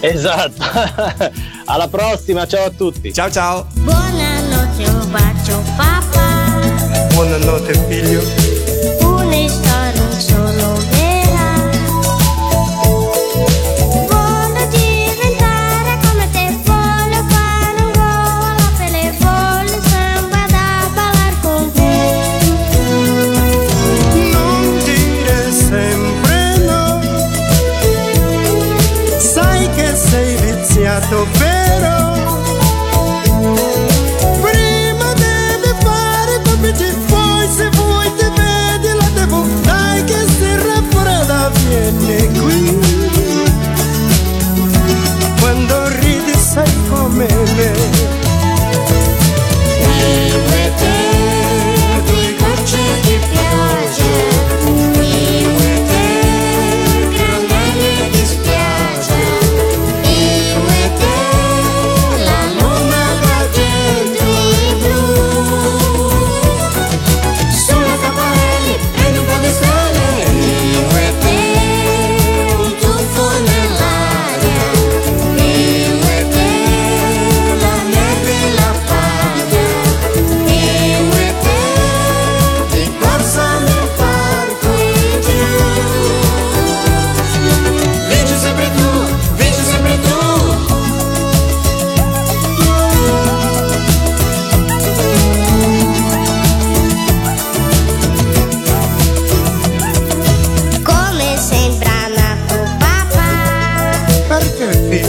Esatto. Alla prossima, ciao a tutti. Ciao ciao. Buonanotte, un bacio papà. Buonanotte figlio. Una storia solo vero, prima devi fare come ti vuoi, se vuoi ti vedi la devo, dai che si raffredda, vieni qui, quando ridi sei come me, io e te, due gocce di pioggia, io e te, grandaglie di spiaggia, yeah. perché